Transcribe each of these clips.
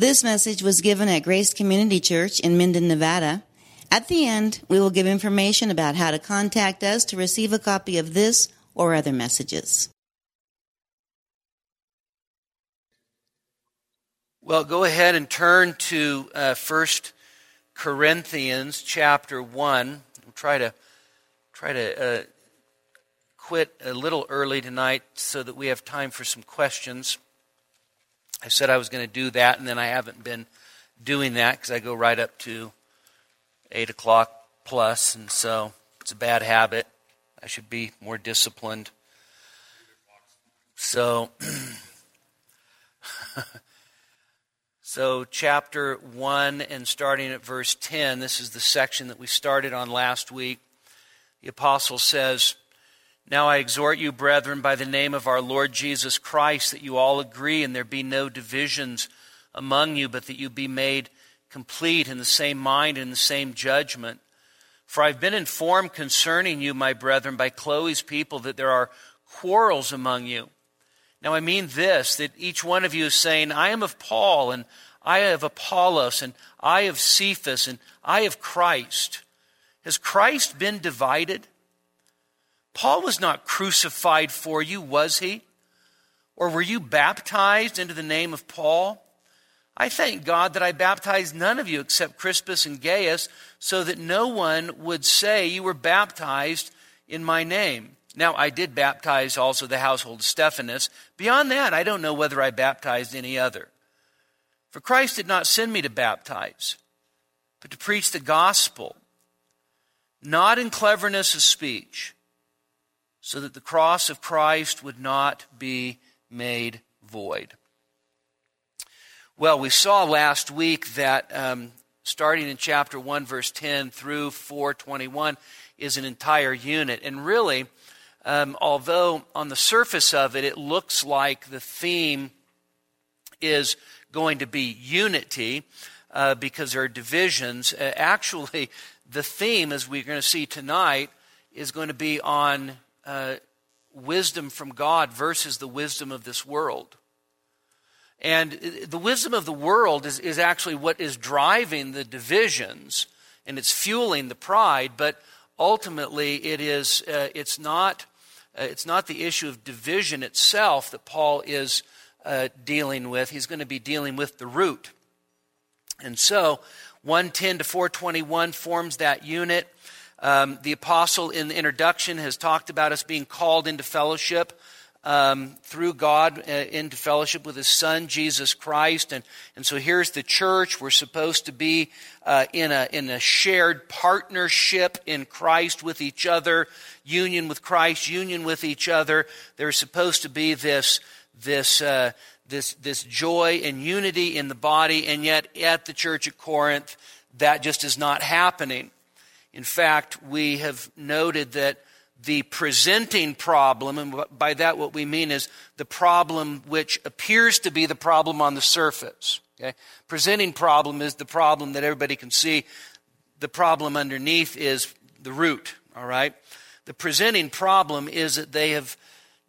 This message was given at Grace Community Church in Minden, Nevada. At the end, we will give information about how to contact us to receive a copy of this or other messages. Well, go ahead and turn to 1 Corinthians chapter 1. We'll try to quit a little early tonight so that we have time for some questions. I said I was going to do that, and then I haven't been doing that because I go right up to 8 o'clock plus, and so it's a bad habit. I should be more disciplined. So chapter 1 and starting at verse 10, this is the section that we started on last week. The apostle says, "Now I exhort you, brethren, by the name of our Lord Jesus Christ, that you all agree and there be no divisions among you, but that you be made complete in the same mind and the same judgment. For I've been informed concerning you, my brethren, by Chloe's people, that there are quarrels among you. Now I mean this, that each one of you is saying, I am of Paul, and I of Apollos, and I of Cephas, and I of Christ. Has Christ been divided? Paul was not crucified for you, was he? Or were you baptized into the name of Paul? I thank God that I baptized none of you except Crispus and Gaius, so that no one would say you were baptized in my name. Now, I did baptize also the household of Stephanas. Beyond that, I don't know whether I baptized any other. For Christ did not send me to baptize, but to preach the gospel, not in cleverness of speech, so that the cross of Christ would not be made void." Well, we saw last week that starting in chapter 1, verse 10 through 4:21 is an entire unit. And really, although on the surface of it, it looks like the theme is going to be unity because there are divisions, actually the theme, as we're going to see tonight, is going to be on wisdom from God versus the wisdom of this world. And the wisdom of the world is actually what is driving the divisions, and it's fueling the pride, but ultimately it is it's not the issue of division itself that Paul is dealing with. He's going to be dealing with the root. And so 110 to 421 forms that unit. The apostle in the introduction has talked about us being called into fellowship through God, into fellowship with his son, Jesus Christ. And so here's the church. We're supposed to be in a shared partnership in Christ with each other, union with Christ, union with each other. There's supposed to be this joy and unity in the body, and yet at the church at Corinth, that just is not happening. In fact, we have noted that the presenting problem, and by that what we mean is the problem which appears to be the problem on the surface. Okay? Presenting problem is the problem that everybody can see. The problem underneath is the root, all right? The presenting problem is that they have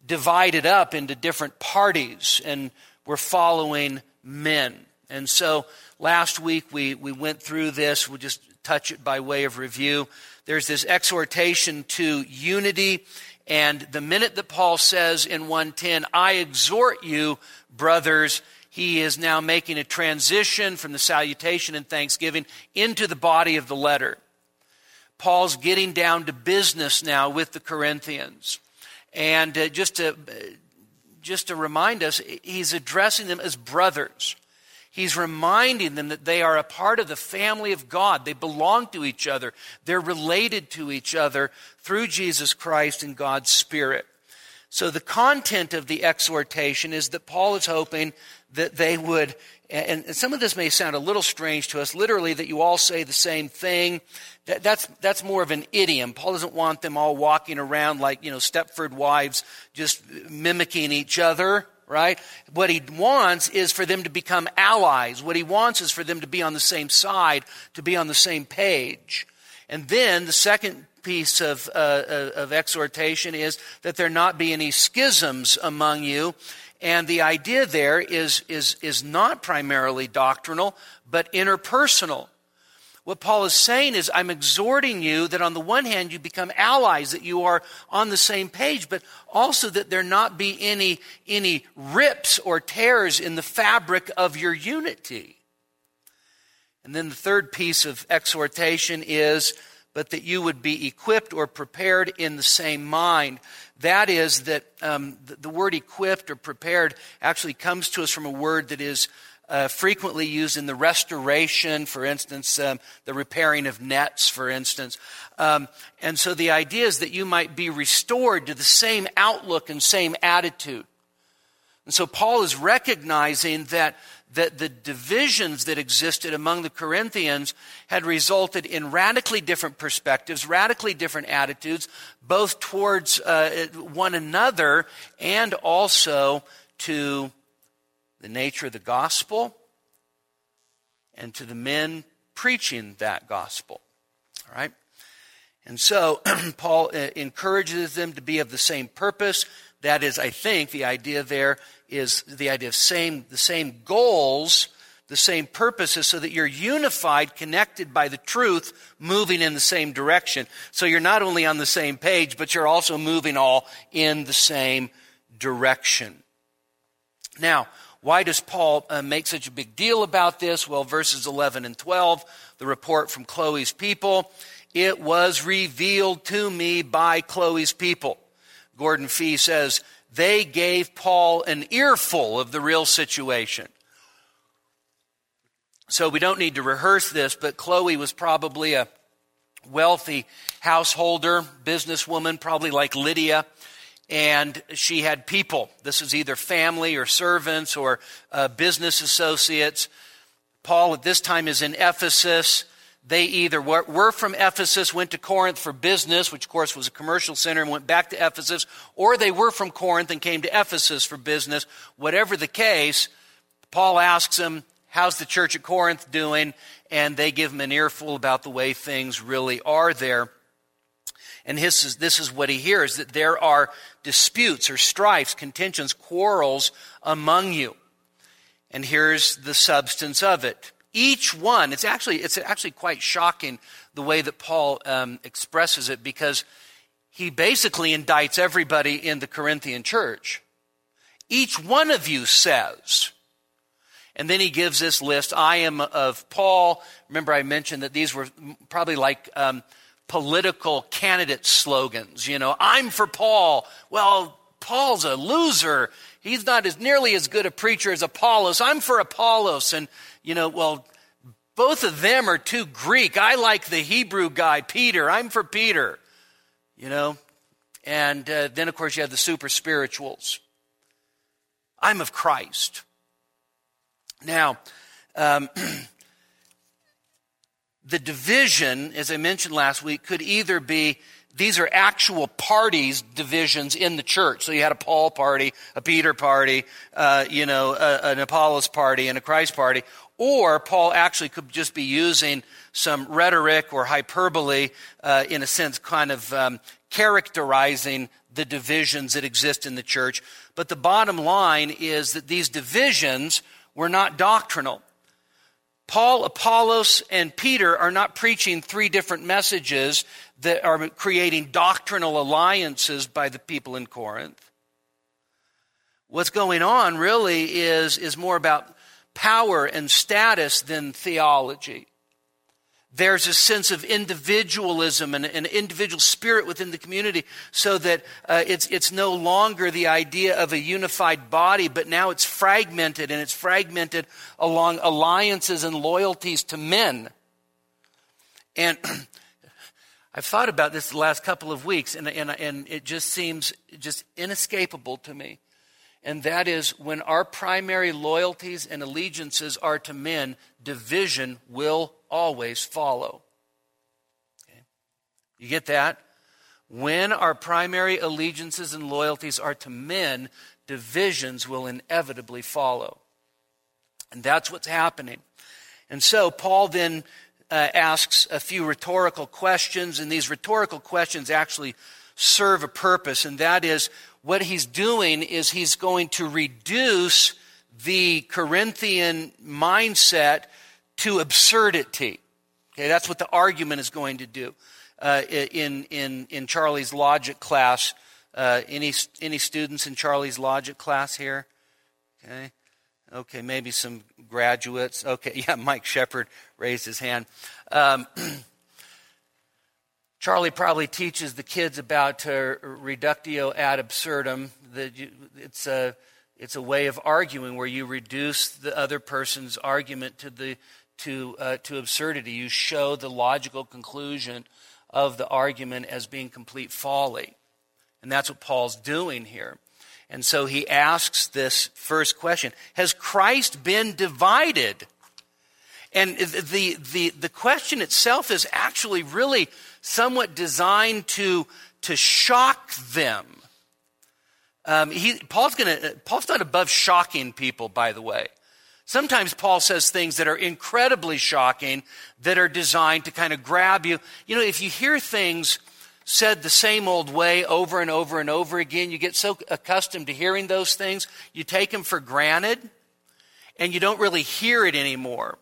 divided up into different parties and we're following men. And so last week we went through this. We'll just touch it by way of review. There's this exhortation to unity, and the minute that Paul says in 1:10, I exhort you, brothers, he is now making a transition from the salutation and thanksgiving into the body of the letter. Paul's getting down to business now with the Corinthians. And just to remind us, he's addressing them as brothers. He's reminding them that they are a part of the family of God. They belong to each other. They're related to each other through Jesus Christ and God's Spirit. So the content of the exhortation is that Paul is hoping that they would, and some of this may sound a little strange to us, literally that you all say the same thing. That's more of an idiom. Paul doesn't want them all walking around like, Stepford wives just mimicking each other. Right? What he wants is for them to become allies. What he wants is for them to be on the same side, to be on the same page. And then the second piece of exhortation is that there not be any schisms among you. And the idea there is not primarily doctrinal, but interpersonal. What Paul is saying is, I'm exhorting you that on the one hand you become allies, that you are on the same page, but also that there not be any rips or tears in the fabric of your unity. And then the third piece of exhortation is, but that you would be equipped or prepared in the same mind. That is that the word equipped or prepared actually comes to us from a word that is frequently used in the restoration, for instance, the repairing of nets, for instance. And so the idea is that you might be restored to the same outlook and same attitude. And so Paul is recognizing that the divisions that existed among the Corinthians had resulted in radically different perspectives, radically different attitudes, both towards one another and also to the nature of the gospel and to the men preaching that gospel. All right? And so Paul encourages them to be of the same purpose. That is, I think, the idea there is the idea of the same goals, the same purposes, so that you're unified, connected by the truth, moving in the same direction. So you're not only on the same page, but you're also moving all in the same direction. Now, why does Paul make such a big deal about this? Well, verses 11 and 12, the report from Chloe's people. It was revealed to me by Chloe's people. Gordon Fee says, they gave Paul an earful of the real situation. So we don't need to rehearse this, but Chloe was probably a wealthy householder, businesswoman, probably like Lydia, and she had people. This is either family or servants or business associates. Paul at this time is in Ephesus. They either were from Ephesus, went to Corinth for business, which of course was a commercial center, and went back to Ephesus, or they were from Corinth and came to Ephesus for business. Whatever the case, Paul asks them, how's the church at Corinth doing? And they give him an earful about the way things really are there. And this is what he hears, that there are disputes or strifes, contentions, quarrels among you. And here's the substance of it. Each one, it's actually quite shocking the way that Paul expresses it, because he basically indicts everybody in the Corinthian church. Each one of you says, and then he gives this list, I am of Paul. Remember I mentioned that these were probably like political candidate slogans. You know, I'm for Paul. Well, Paul's a loser. He's not as nearly as good a preacher as Apollos. I'm for Apollos. And you know, well, both of them are too Greek. I like the Hebrew guy, Peter. I'm for Peter, you know. And then, of course, you have the super spirituals. I'm of Christ. Now, the division, as I mentioned last week, could either be, these are actual parties, divisions in the church. So you had a Paul party, a Peter party, an Apollos party, and a Christ party. Or Paul actually could just be using some rhetoric or hyperbole, in a sense, kind of characterizing the divisions that exist in the church. But the bottom line is that these divisions were not doctrinal. Paul, Apollos, and Peter are not preaching three different messages that are creating doctrinal alliances by the people in Corinth. What's going on really is more about power and status than theology. There's a sense of individualism and an individual spirit within the community, so that it's no longer the idea of a unified body, but now it's fragmented, and it's fragmented along alliances and loyalties to men. And I've thought about this the last couple of weeks, and it just seems just inescapable to me. And that is, when our primary loyalties and allegiances are to men, division will always follow. Okay. You get that? When our primary allegiances and loyalties are to men, divisions will inevitably follow. And that's what's happening. And so Paul then asks a few rhetorical questions, and these rhetorical questions actually serve a purpose, and that is what he's doing is he's going to reduce the Corinthian mindset to absurdity. Okay, that's what the argument is going to do. In Charlie's logic class, any students in Charlie's logic class here? Okay, maybe some graduates. Okay, yeah, Mike Shepherd raised his hand. Charlie probably teaches the kids about reductio ad absurdum. It's a way of arguing where you reduce the other person's argument to absurdity. You show the logical conclusion of the argument as being complete folly. And that's what Paul's doing here. And so he asks this first question: has Christ been divided? And the question itself is actually really somewhat designed to shock them. Paul's not above shocking people, by the way. Sometimes Paul says things that are incredibly shocking that are designed to kind of grab you. You know, if you hear things said the same old way over and over and over again, you get so accustomed to hearing those things, you take them for granted, and you don't really hear it anymore.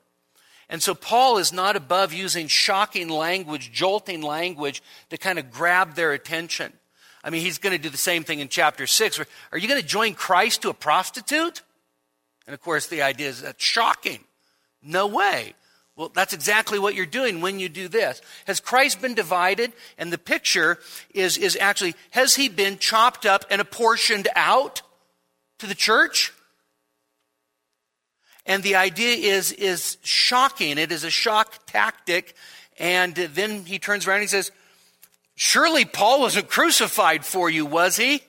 And so Paul is not above using shocking language, jolting language to kind of grab their attention. I mean, he's going to do the same thing in chapter 6. Where, are you going to join Christ to a prostitute? And of course, the idea is that's shocking. No way. Well, that's exactly what you're doing when you do this. Has Christ been divided? And the picture is actually, has he been chopped up and apportioned out to the church? And the idea is shocking. It is a shock tactic. And then he turns around and he says, surely Paul wasn't crucified for you, was he?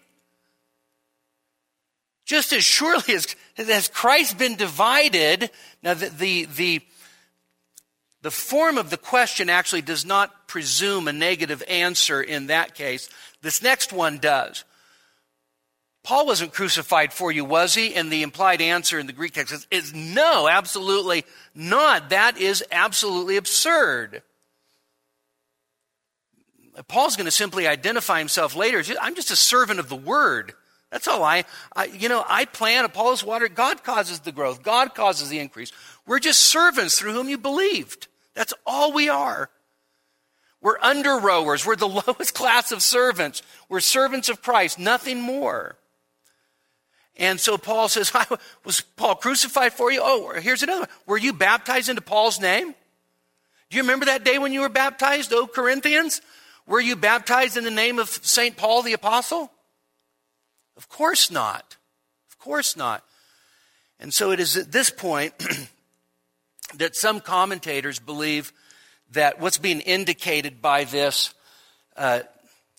Just as surely as has Christ been divided. Now, the form of the question actually does not presume a negative answer in that case. This next one does. Paul wasn't crucified for you, was he? And the implied answer in the Greek text is no, absolutely not. That is absolutely absurd. Paul's going to simply identify himself later. I'm just a servant of the word. That's all I plant, Apollos watered. God causes the growth. God causes the increase. We're just servants through whom you believed. That's all we are. We're under rowers. We're the lowest class of servants. We're servants of Christ, nothing more. And so Paul says, was Paul crucified for you? Oh, here's another one. Were you baptized into Paul's name? Do you remember that day when you were baptized, O Corinthians? Were you baptized in the name of St. Paul the Apostle? Of course not. Of course not. And so it is at this point that some commentators believe that what's being indicated by this,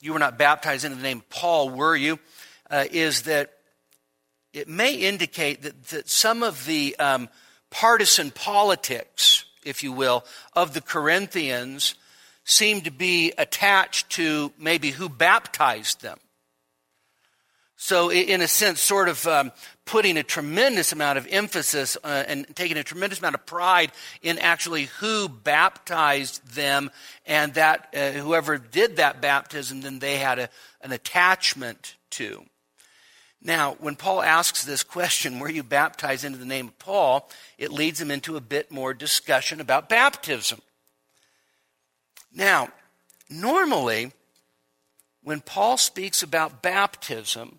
you were not baptized in the name of Paul, were you? Is that it may indicate that some of the partisan politics, if you will, of the Corinthians seem to be attached to maybe who baptized them. So in a sense, sort of putting a tremendous amount of emphasis and taking a tremendous amount of pride in actually who baptized them, and that whoever did that baptism, then they had an attachment to. Now, when Paul asks this question, were you baptized into the name of Paul, it leads him into a bit more discussion about baptism. Now, normally, when Paul speaks about baptism,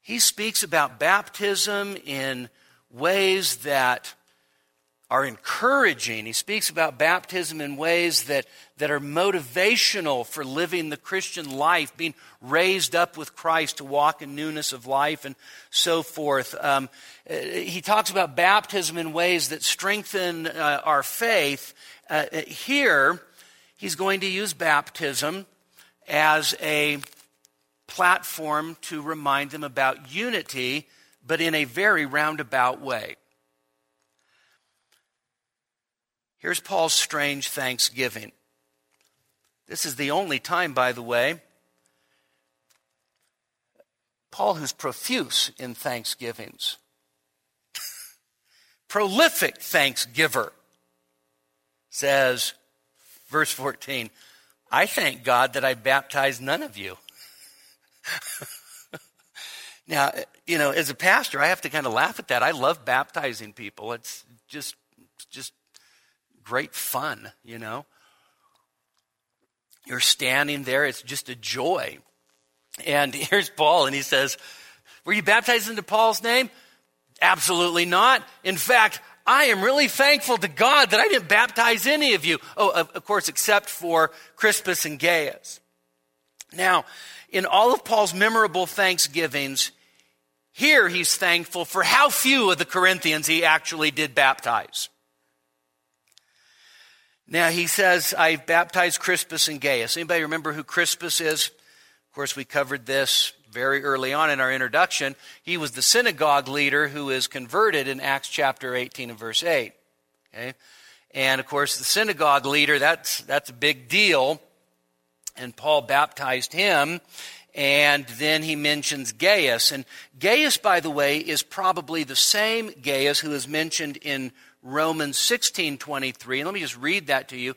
he speaks about baptism in ways that are encouraging. He speaks about baptism in ways that are motivational for living the Christian life, being raised up with Christ to walk in newness of life and so forth. He talks about baptism in ways that strengthen our faith. Here, he's going to use baptism as a platform to remind them about unity, but in a very roundabout way. Here's Paul's strange thanksgiving. This is the only time, by the way, Paul who's profuse in thanksgivings. Prolific thanksgiver, says, verse 14, I thank God that I baptized none of you. Now, you know, as a pastor, I have to kind of laugh at that. I love baptizing people. It's just great fun, you know. You're standing there. It's just a joy. And here's Paul, and he says, were you baptized into Paul's name? Absolutely not. In fact, I am really thankful to God that I didn't baptize any of you. Oh, of course, except for Crispus and Gaius. Now, in all of Paul's memorable thanksgivings, here he's thankful for how few of the Corinthians he actually did baptize. Now, he says, I baptized Crispus and Gaius. Anybody remember who Crispus is? Of course, we covered this very early on in our introduction. He was the synagogue leader who is converted in Acts chapter 18 and verse 8. Okay? And, of course, the synagogue leader, that's a big deal. And Paul baptized him, and then he mentions Gaius. And Gaius, by the way, is probably the same Gaius who is mentioned in Romans 16:23. And let me just read that to you.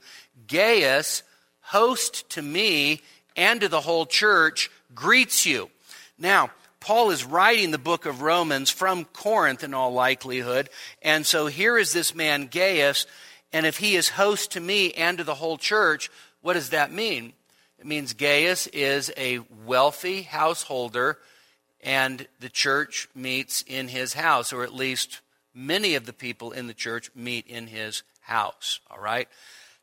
Gaius, host to me and to the whole church, greets you. Now, Paul is writing the book of Romans from Corinth in all likelihood. And so here is this man Gaius, and if he is host to me and to the whole church, what does that mean? It means Gaius is a wealthy householder, and the church meets in his house, or at least many of the people in the church meet in his house, all right?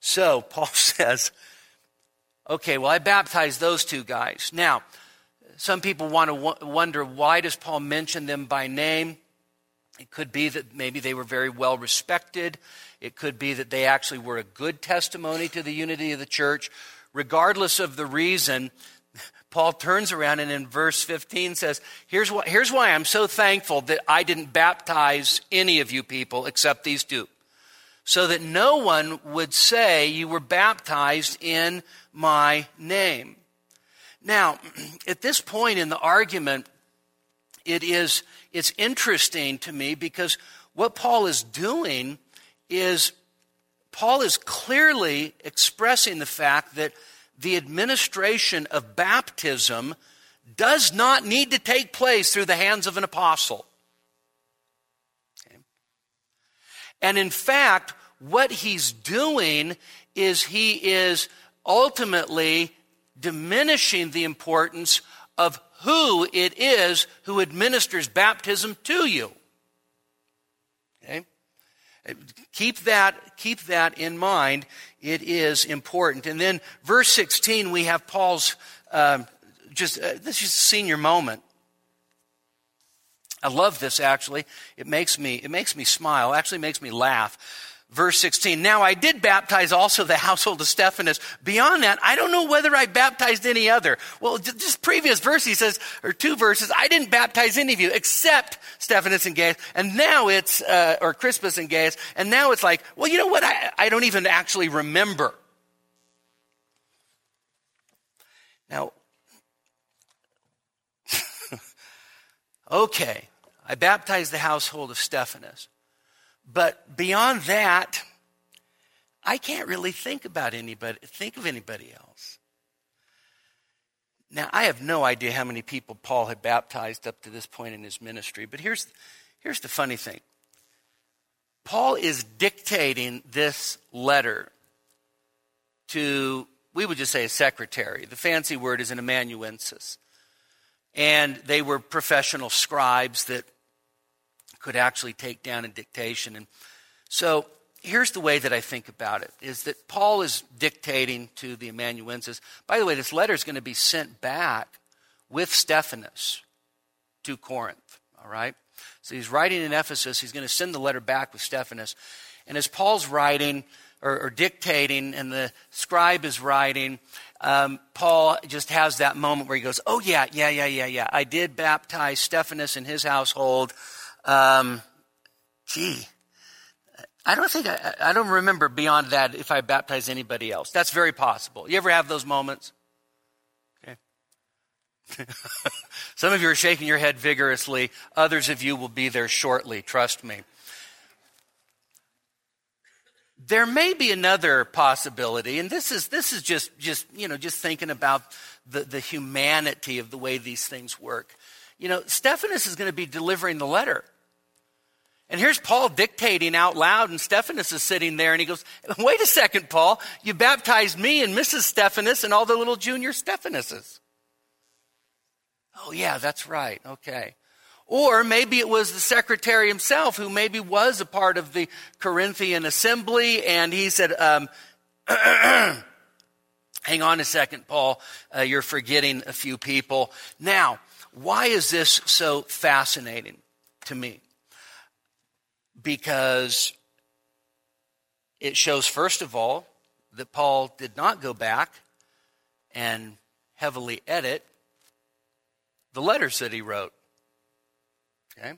So Paul says, okay, well, I baptized those two guys. Now, some people want to wonder, why does Paul mention them by name? It could be that maybe they were very well respected. It could be that they actually were a good testimony to the unity of the church. Regardless of the reason, Paul turns around and in verse 15 says, here's why I'm so thankful that I didn't baptize any of you people except these two, so that no one would say you were baptized in my name. Now, at this point in the argument, it's interesting to me because what Paul is doing is Paul is clearly expressing the fact that the administration of baptism does not need to take place through the hands of an apostle. Okay. And in fact, what he's doing is he is ultimately diminishing the importance of who it is who administers baptism to you. Okay? Keep that in mind. It is important. And then verse 16, we have Paul's, this is a senior moment. I love this, actually. It makes me smile. Actually, it makes me laugh. Verse 16, now I did baptize also the household of Stephanas. Beyond that, I don't know whether I baptized any other. Well, this previous verse, he says, or two verses, I didn't baptize any of you except Stephanas and Gaius. And now it's, or Crispus and Gaius. And now it's like, well, you know what? I don't even actually remember. Now, okay, I baptized the household of Stephanas. But beyond that, I can't really think of anybody else. Now, I have no idea how many people Paul had baptized up to this point in his ministry, but here's the funny thing. Paul is dictating this letter to, we would just say a secretary. The fancy word is an amanuensis. And they were professional scribes that could actually take down a dictation. And so here's the way that I think about it, is that Paul is dictating to the amanuensis. By the way, this letter is going to be sent back with Stephanas to Corinth, all right? So he's writing in Ephesus. He's going to send the letter back with Stephanas. And as Paul's writing or dictating and the scribe is writing, Paul just has that moment where he goes, oh, yeah. I did baptize Stephanas and his household. I don't remember beyond that if I baptized anybody else. That's very possible. You ever have those moments? Okay. Some of you are shaking your head vigorously. Others of you will be there shortly, trust me. There may be another possibility, and this is just thinking about the humanity of the way these things work. You know, Stephanas is going to be delivering the letter. And here's Paul dictating out loud, and Stephanas is sitting there, and he goes, wait a second, Paul, you baptized me and Mrs. Stephanas and all the little junior Stephanases. Oh, yeah, that's right. Okay. Or maybe it was the secretary himself who maybe was a part of the Corinthian assembly, and he said, hang on a second, Paul, you're forgetting a few people. Now, why is this so fascinating to me? Because it shows, first of all, that Paul did not go back and heavily edit the letters that he wrote. Okay?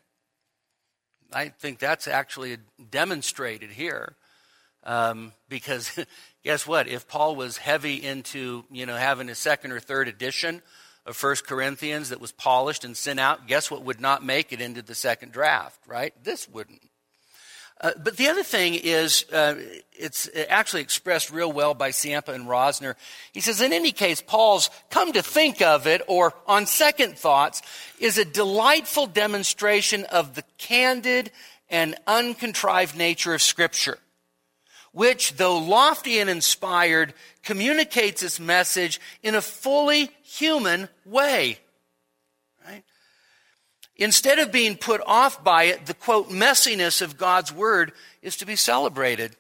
I think that's actually demonstrated here. Because guess what? If Paul was heavy into, having a second or third edition of 1 Corinthians that was polished and sent out, guess what would not make it into the second draft, right? This wouldn't. But the other thing is, it's actually expressed real well by Ciampa and Rosner. He says, in any case, Paul's come to think of it, or on second thoughts, is a delightful demonstration of the candid and uncontrived nature of Scripture, which, though lofty and inspired, communicates its message in a fully human way. Instead of being put off by it, the, quote, messiness of God's word is to be celebrated.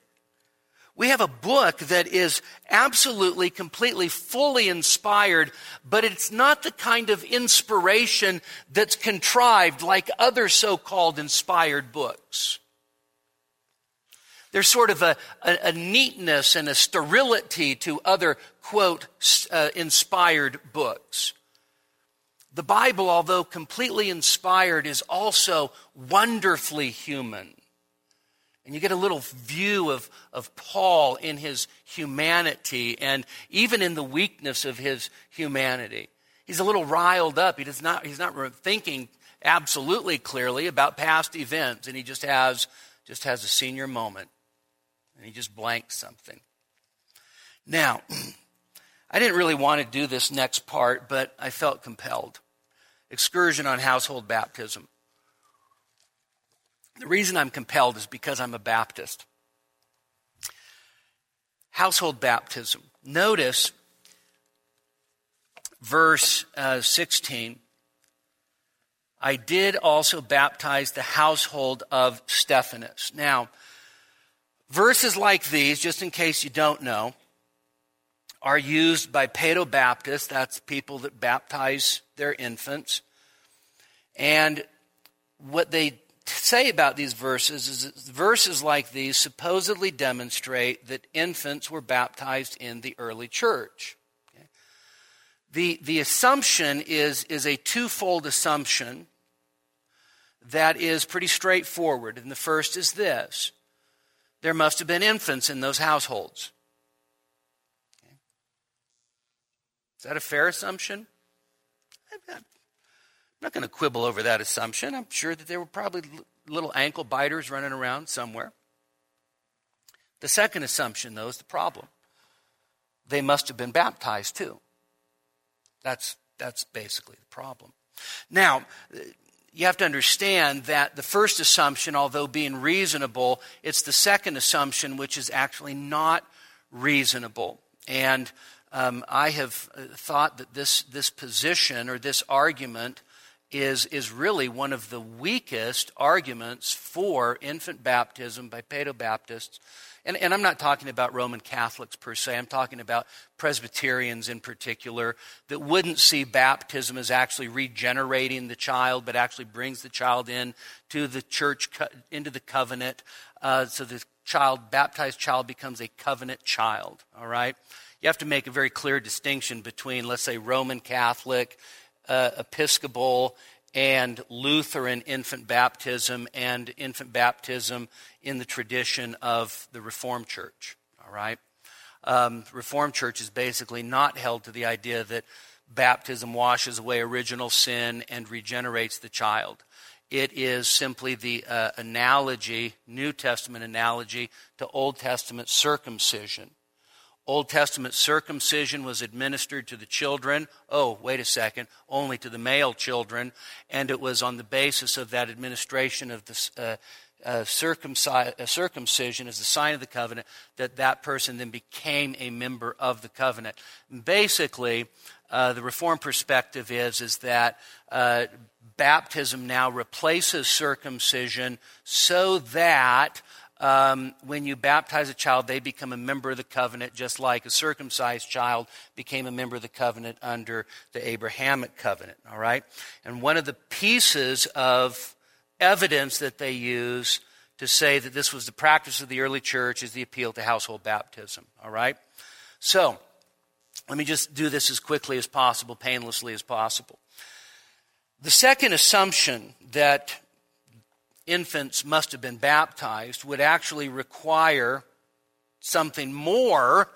We have a book that is absolutely, completely, fully inspired, but it's not the kind of inspiration that's contrived like other so-called inspired books. There's sort of a neatness and a sterility to other, quote, inspired books. The Bible, although completely inspired, is also wonderfully human. And you get a little view of Paul in his humanity and even in the weakness of his humanity. He's a little riled up. He's not thinking absolutely clearly about past events, and he just has a senior moment. And he just blanks something. Now, I didn't really want to do this next part, but I felt compelled. Excursion on household baptism. The reason I'm compelled is because I'm a Baptist. Household baptism. Notice verse 16. I did also baptize the household of Stephanas. Now, verses like these, just in case you don't know, are used by paedobaptists, that's people that baptize their infants. And what they say about these verses is that verses like these supposedly demonstrate that infants were baptized in the early church. Okay? The assumption is a twofold assumption that is pretty straightforward. And the first is this: there must have been infants in those households. Is that a fair assumption? I'm not going to quibble over that assumption. I'm sure that there were probably little ankle biters running around somewhere. The second assumption, though, is the problem. They must have been baptized, too. That's basically the problem. Now, you have to understand that the first assumption, although being reasonable, it's the second assumption, which is actually not reasonable. And I have thought that this position or this argument is really one of the weakest arguments for infant baptism by paedobaptists. And I'm not talking about Roman Catholics per se. I'm talking about Presbyterians in particular that wouldn't see baptism as actually regenerating the child, but actually brings the child in to the church, into the covenant. So the baptized child becomes a covenant child, all right? You have to make a very clear distinction between, let's say, Roman Catholic, Episcopal, and Lutheran infant baptism in the tradition of the Reformed Church, all right? Reformed Church is basically not held to the idea that baptism washes away original sin and regenerates the child. It is simply the analogy, New Testament analogy, to Old Testament circumcision. Old Testament circumcision was administered to the children, only to the male children, and it was on the basis of that administration of the circumcision as the sign of the covenant that that person then became a member of the covenant. Basically, the Reformed perspective is that baptism now replaces circumcision so that when you baptize a child, they become a member of the covenant, just like a circumcised child became a member of the covenant under the Abrahamic covenant, all right? And one of the pieces of evidence that they use to say that this was the practice of the early church is the appeal to household baptism, all right? So let me just do this as quickly as possible, painlessly as possible. The second assumption that infants must have been baptized would actually require something more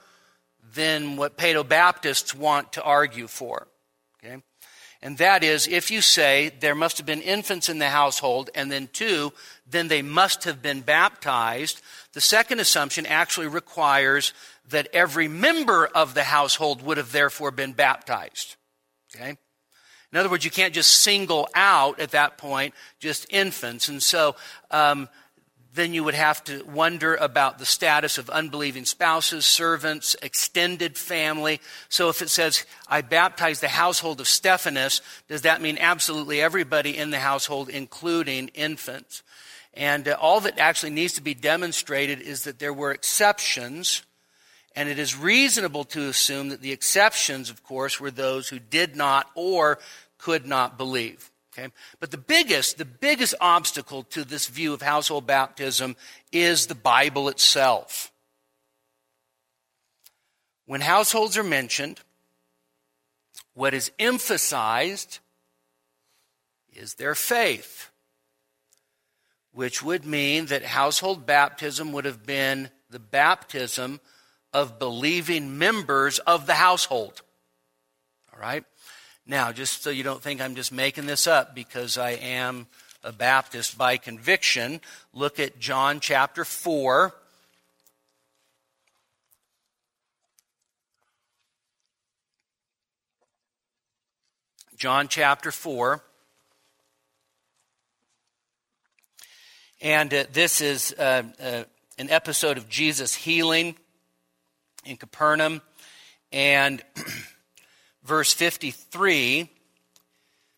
than what paedobaptists want to argue for, okay? And that is, if you say there must have been infants in the household, and then two, then they must have been baptized, the second assumption actually requires that every member of the household would have therefore been baptized, okay? In other words, you can't just single out at that point just infants. And so then you would have to wonder about the status of unbelieving spouses, servants, extended family. So if it says, I baptize the household of Stephanas, does that mean absolutely everybody in the household, including infants? And all that actually needs to be demonstrated is that there were exceptions. And it is reasonable to assume that the exceptions, of course, were those who did not or could not believe. Okay? But the biggest obstacle to this view of household baptism is the Bible itself. When households are mentioned, what is emphasized is their faith, which would mean that household baptism would have been the baptism of believing members of the household. All right? Now, just so you don't think I'm just making this up, because I am a Baptist by conviction, look at John chapter 4. John chapter 4. And this is an episode of Jesus healing in Capernaum, and verse 53,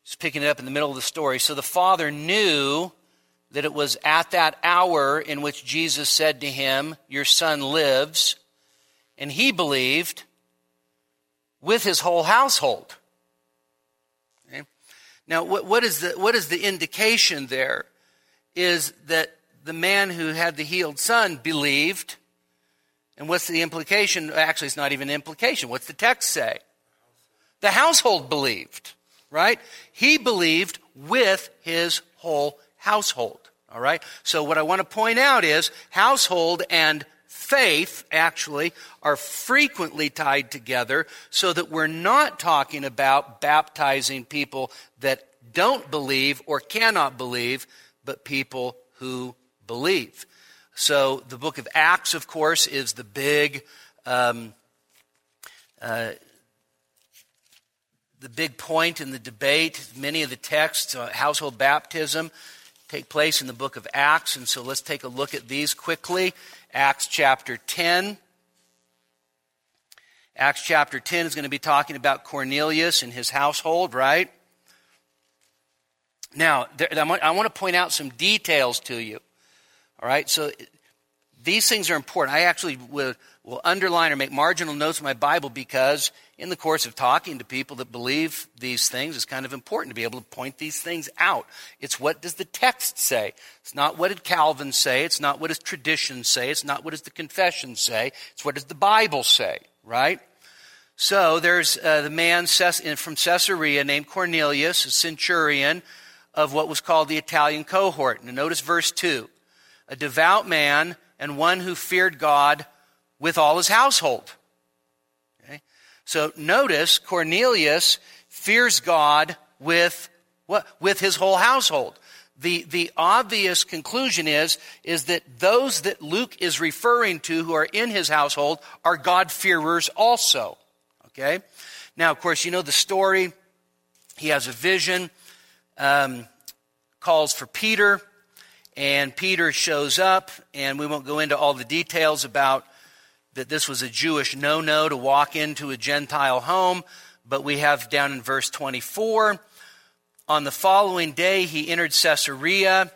just picking it up in the middle of the story. So the father knew that it was at that hour in which Jesus said to him, your son lives, and he believed with his whole household. Okay? Now, what is the indication there is that the man who had the healed son believed. And what's the implication? Actually, it's not even an implication. What's the text say? The household believed, right? He believed with his whole household, all right? So what I want to point out is household and faith actually are frequently tied together, so that we're not talking about baptizing people that don't believe or cannot believe, but people who believe. So the book of Acts, of course, is the big point in the debate. Many of the texts, household baptism, take place in the book of Acts. And so let's take a look at these quickly. Acts chapter 10. Acts chapter 10 is going to be talking about Cornelius and his household, right? Now, I want to point out some details to you. All right, so these things are important. I actually will underline or make marginal notes in my Bible, because in the course of talking to people that believe these things, it's kind of important to be able to point these things out. It's what does the text say? It's not what did Calvin say. It's not what does tradition say. It's not what does the confession say. It's what does the Bible say, right? So there's the man from Caesarea named Cornelius, a centurion of what was called the Italian cohort. Now notice verse 2. A devout man and one who feared God with all his household. Okay? So notice Cornelius fears God with what? With his whole household. the obvious conclusion is that those that Luke is referring to who are in his household are God-fearers also, okay? Now, of course, you know the story. He has a vision, calls for Peter, and Peter shows up, and we won't go into all the details about that this was a Jewish no-no to walk into a Gentile home, but we have down in verse 24, on the following day he entered Caesarea,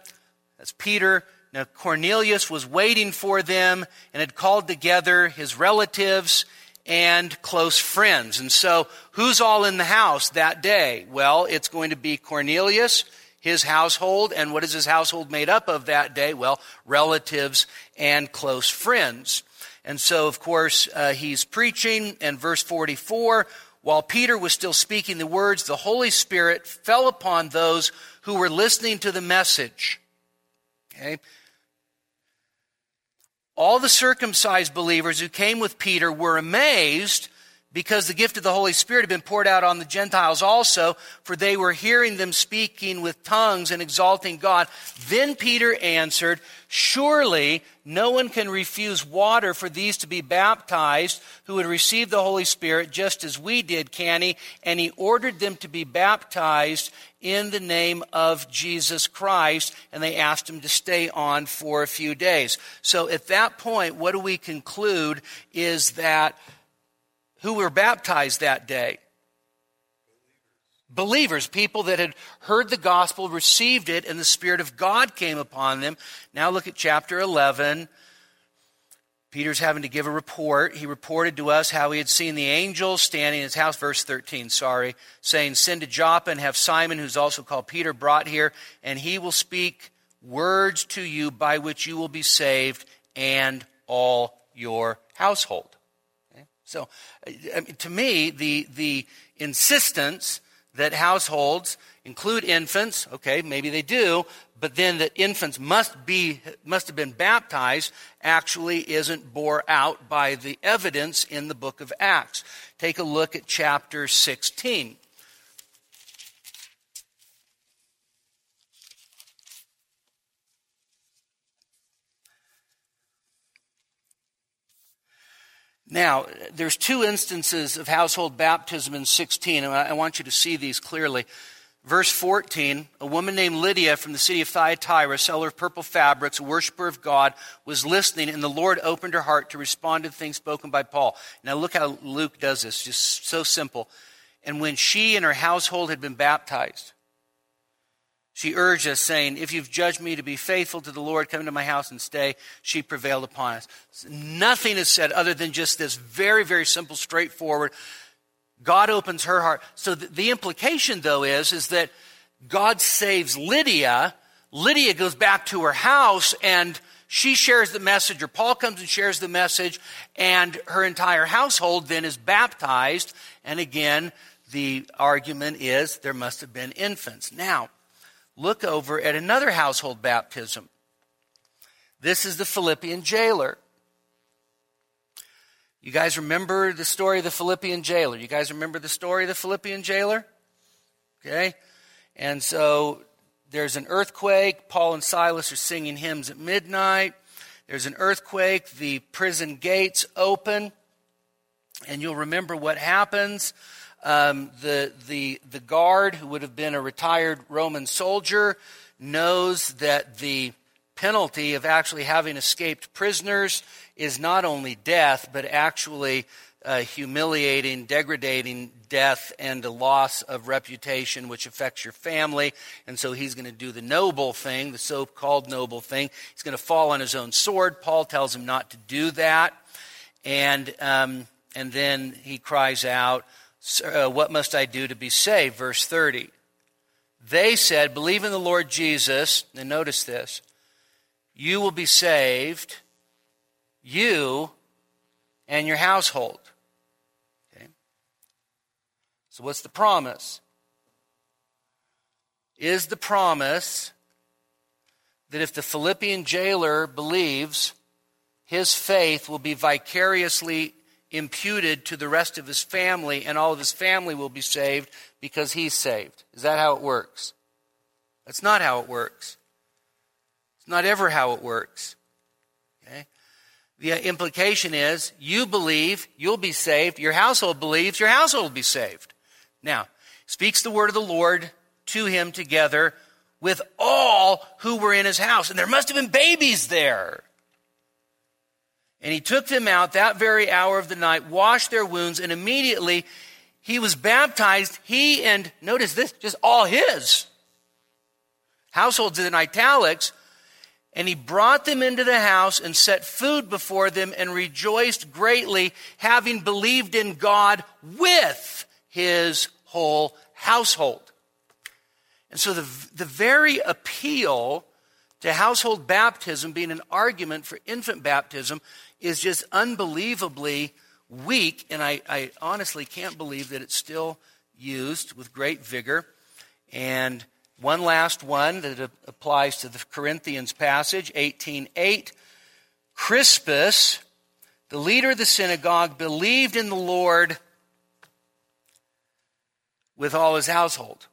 that's Peter. Now Cornelius was waiting for them and had called together his relatives and close friends. And so who's all in the house that day? Well, it's going to be Cornelius, his household, and what is his household made up of that day? Well, relatives and close friends. And so, of course, he's preaching, and verse 44, while Peter was still speaking the words, the Holy Spirit fell upon those who were listening to the message. Okay? All the circumcised believers who came with Peter were amazed because the gift of the Holy Spirit had been poured out on the Gentiles also, for they were hearing them speaking with tongues and exalting God. Then Peter answered, surely no one can refuse water for these to be baptized who would receive the Holy Spirit just as we did, can he? And he ordered them to be baptized in the name of Jesus Christ, and they asked him to stay on for a few days. So at that point, what do we conclude is that who were baptized that day? Believers, people that had heard the gospel, received it, and the Spirit of God came upon them. Now look at chapter 11. Peter's having to give a report. He reported to us how he had seen the angels standing in his house, verse 13, saying, send to Joppa and have Simon, who's also called Peter, brought here, and he will speak words to you by which you will be saved and all your household. So, to me, the insistence that households include infants, okay, maybe they do, but then that infants must have been baptized actually isn't bore out by the evidence in the book of Acts. Take a look at chapter 16. Now, there's two instances of household baptism in 16, and I want you to see these clearly. Verse 14, a woman named Lydia from the city of Thyatira, seller of purple fabrics, a worshiper of God, was listening, and the Lord opened her heart to respond to the things spoken by Paul. Now, look how Luke does this, just so simple. And when she and her household had been baptized, she urged us, saying, if you've judged me to be faithful to the Lord, come to my house and stay. She prevailed upon us. Nothing is said other than just this very, very simple, straightforward. God opens her heart. So the implication, though, is that God saves Lydia. Lydia goes back to her house, and she shares the message, or Paul comes and shares the message, and her entire household then is baptized. And again, the argument is there must have been infants. Now, look over at another household baptism. This is the Philippian jailer. You guys remember the story of the Philippian jailer? Okay. And so there's an earthquake. Paul and Silas are singing hymns at midnight. There's an earthquake. The prison gates open. And you'll remember what happens. The guard, who would have been a retired Roman soldier, knows that the penalty of actually having escaped prisoners is not only death, but actually humiliating, degrading death and a loss of reputation, which affects your family. And so he's going to do the noble thing, the so-called noble thing. He's going to fall on his own sword. Paul tells him not to do that. And then he cries out, what must I do to be saved? Verse 30. They said, believe in the Lord Jesus, and notice this, you will be saved, you and your household. Okay. So what's the promise? Is the promise that if the Philippian jailer believes, his faith will be vicariously imputed to the rest of his family, and all of his family will be saved because he's saved? Is that how it works? That's not how it works. not ever how it works. Okay? The implication is you believe, you'll be saved. Your household believes, your household will be saved. Now, speaks the word of the Lord to him together with all who were in his house. And there must have been babies there. And he took them out that very hour of the night, washed their wounds, and immediately he was baptized. He and, notice this, just all his. Households in italics. And he brought them into the house and set food before them and rejoiced greatly, having believed in God with his whole household. And so the very appeal to household baptism being an argument for infant baptism is just unbelievably weak, and I honestly can't believe that it's still used with great vigor. And one last one that applies to the Corinthians passage, 18:8. Crispus, the leader of the synagogue, believed in the Lord with all his household.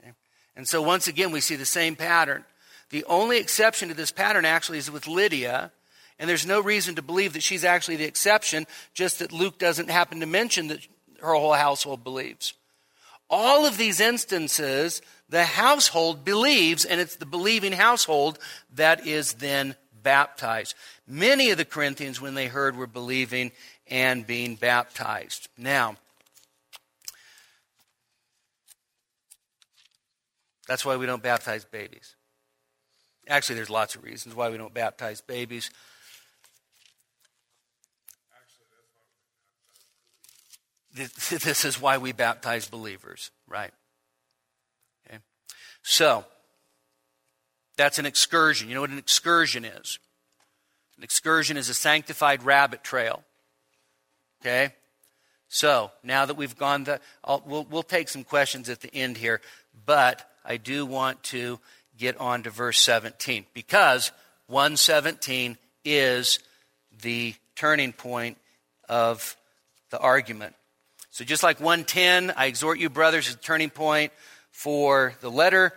Okay? And so once again, we see the same pattern. The only exception to this pattern actually is with Lydia, and there's no reason to believe that she's actually the exception, just that Luke doesn't happen to mention that her whole household believes. All of these instances, the household believes, and it's the believing household that is then baptized. Many of the Corinthians, when they heard, were believing and being baptized. Now, that's why we don't baptize babies. Actually, there's lots of reasons why we don't baptize babies. This is why we baptize believers, right? Okay. So, that's an excursion. You know what an excursion is? An excursion is a sanctified rabbit trail. Okay? So, now that we've gone, we'll take some questions at the end here, but I do want to get on to verse 17, because 1:17 is the turning point of the argument. So just like 1:10, I exhort you, brothers, is the turning point for the letter.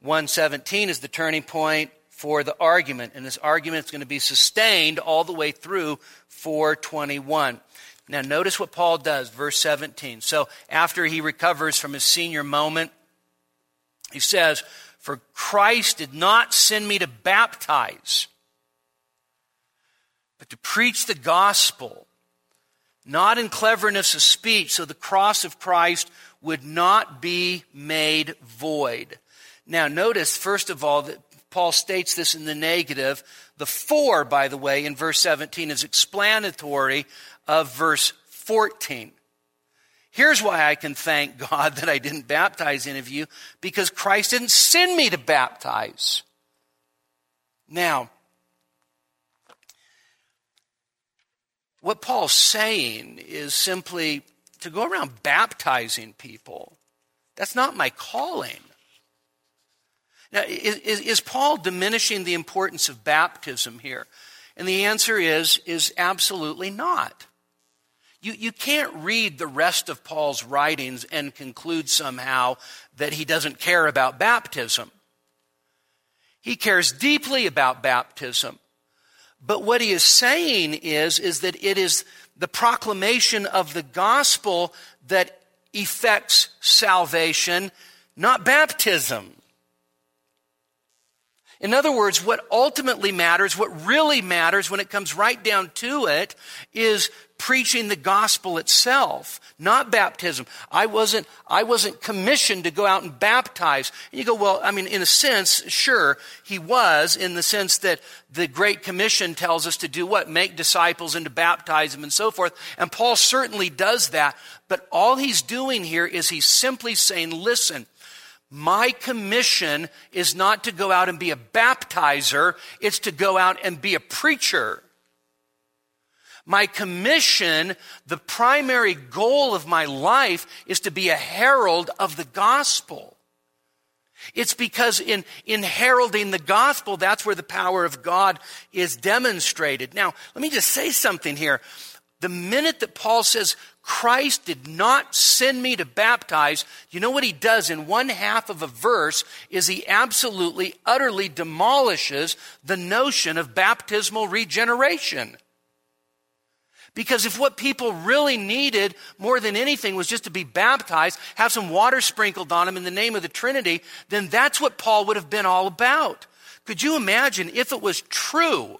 1:17 is the turning point for the argument, and this argument is going to be sustained all the way through 4:21. Now notice what Paul does, verse 17. So after he recovers from his senior moment, he says, "For Christ did not send me to baptize, but to preach the gospel, not in cleverness of speech, so the cross of Christ would not be made void." Now notice, first of all, that Paul states this in the negative. The for, by the way, in verse 17 is explanatory of verse 14. Here's why I can thank God that I didn't baptize any of you, because Christ didn't send me to baptize. Now, what Paul's saying is simply to go around baptizing people. That's not my calling. Now, is Paul diminishing the importance of baptism here? And the answer is absolutely not. You can't read the rest of Paul's writings and conclude somehow that he doesn't care about baptism. He cares deeply about baptism. But what he is saying is that it is the proclamation of the gospel that effects salvation, not baptism. In other words, what ultimately matters, what really matters when it comes right down to it, is preaching the gospel itself, not baptism. I wasn't commissioned to go out and baptize. And you go, well, I mean, in a sense, sure, he was, in the sense that the Great Commission tells us to do what? Make disciples and to baptize them and so forth. And Paul certainly does that. But all he's doing here is he's simply saying, listen, my commission is not to go out and be a baptizer. It's to go out and be a preacher. My commission, the primary goal of my life, is to be a herald of the gospel. It's because in heralding the gospel, that's where the power of God is demonstrated. Now, let me just say something here. the minute that Paul says, Christ did not send me to baptize, you know what he does in one half of a verse is he absolutely, utterly demolishes the notion of baptismal regeneration. Because if what people really needed more than anything was just to be baptized, have some water sprinkled on them in the name of the Trinity, then that's what Paul would have been all about. Could you imagine if it was true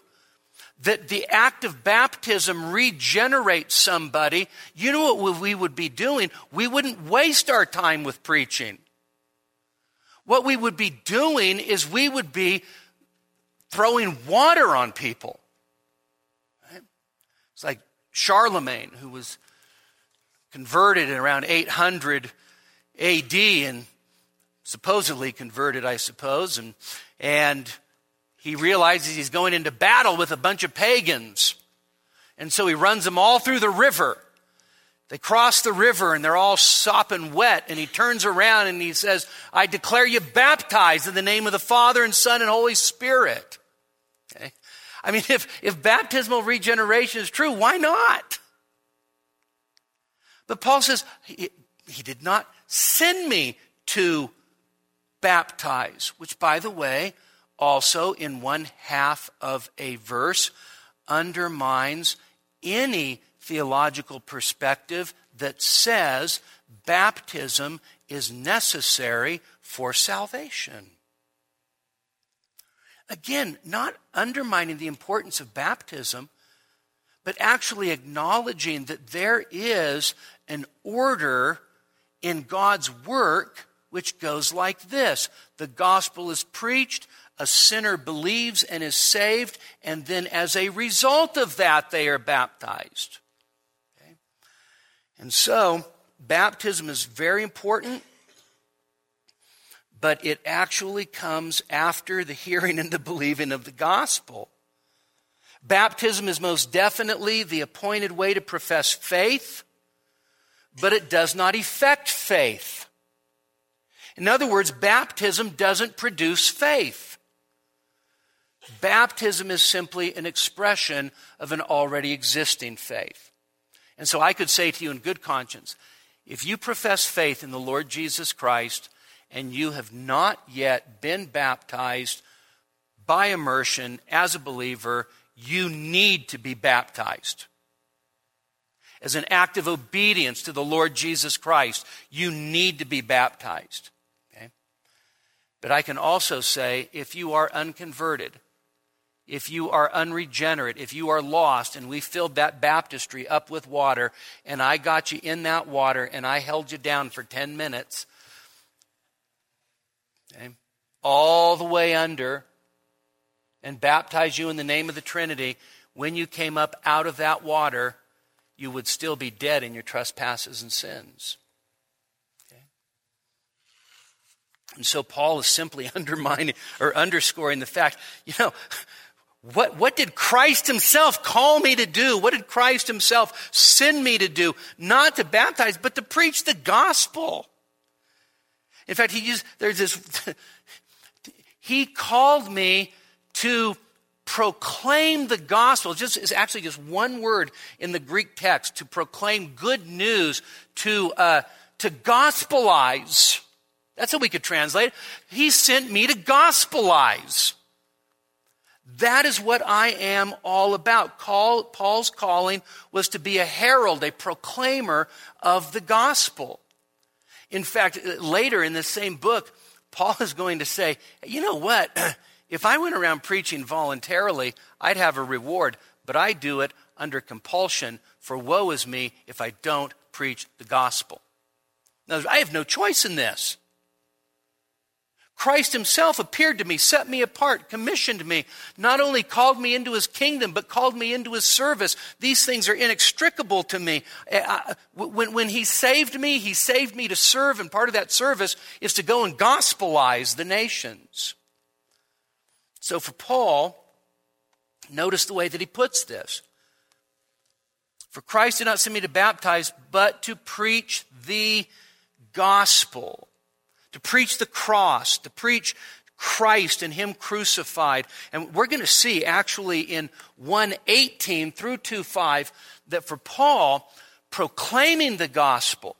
that the act of baptism regenerates somebody? You know what we would be doing? We wouldn't waste our time with preaching. What we would be doing is we would be throwing water on people. Right? It's like Charlemagne, who was converted in around 800 AD and supposedly converted, I suppose, and he realizes he's going into battle with a bunch of pagans. And so he runs them all through the river. They cross the river and they're all sopping wet, and he turns around and he says, I declare you baptized in the name of the Father and Son and Holy Spirit. Okay? I mean, if baptismal regeneration is true, why not? But Paul says, he did not send me to baptize, which, by the way, also in one half of a verse undermines any theological perspective that says baptism is necessary for salvation. Again, not undermining the importance of baptism, but actually acknowledging that there is an order in God's work which goes like this. The gospel is preached, a sinner believes and is saved, and then as a result of that, they are baptized. Okay? And so, baptism is very important, but it actually comes after the hearing and the believing of the gospel. Baptism is most definitely the appointed way to profess faith, but it does not effect faith. In other words, baptism doesn't produce faith. Baptism is simply an expression of an already existing faith. And so I could say to you in good conscience, if you profess faith in the Lord Jesus Christ, and you have not yet been baptized by immersion as a believer, you need to be baptized. As an act of obedience to the Lord Jesus Christ, you need to be baptized. Okay? But I can also say, if you are unconverted, if you are unregenerate, if you are lost, and we filled that baptistry up with water, and I got you in that water, and I held you down for 10 minutes... Okay. All the way under, and baptize you in the name of the Trinity, when you came up out of that water, you would still be dead in your trespasses and sins. Okay? And so Paul is simply undermining or underscoring the fact, you know, what did Christ himself call me to do? What did Christ himself send me to do? Not to baptize, but to preach the gospel. In fact, he called me to proclaim the gospel. It's actually just one word in the Greek text, to proclaim good news, to gospelize. That's how we could translate it. He sent me to gospelize. That is what I am all about. Paul's calling was to be a herald, a proclaimer of the gospel. In fact, later in this same book, Paul is going to say, you know what? If I went around preaching voluntarily, I'd have a reward, but I do it under compulsion, for woe is me if I don't preach the gospel. Now, I have no choice in this. Christ himself appeared to me, set me apart, commissioned me, not only called me into his kingdom, but called me into his service. These things are inextricable to me. When he saved me to serve, and part of that service is to go and gospelize the nations. So for Paul, notice the way that he puts this. For Christ did not send me to baptize, but to preach the gospel. To preach the cross, to preach Christ and him crucified. And we're going to see actually in 1:18 through 2:5 that for Paul, proclaiming the gospel,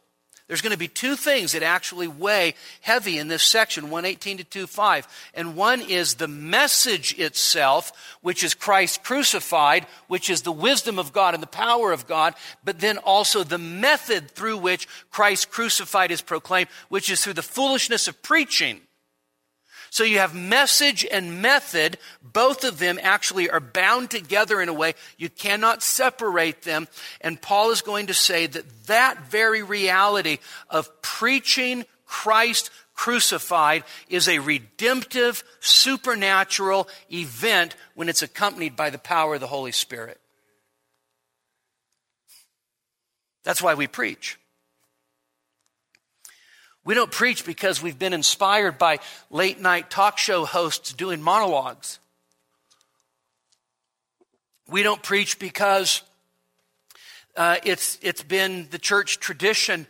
there's going to be two things that actually weigh heavy in this section, 1:18 to 2:5. And one is the message itself, which is Christ crucified, which is the wisdom of God and the power of God, but then also the method through which Christ crucified is proclaimed, which is through the foolishness of preaching. So you have message and method. Both of them actually are bound together in a way. You cannot separate them. And Paul is going to say that that very reality of preaching Christ crucified is a redemptive, supernatural event when it's accompanied by the power of the Holy Spirit. That's why we preach. We don't preach because we've been inspired by late night talk show hosts doing monologues. We don't preach because it's been the church tradition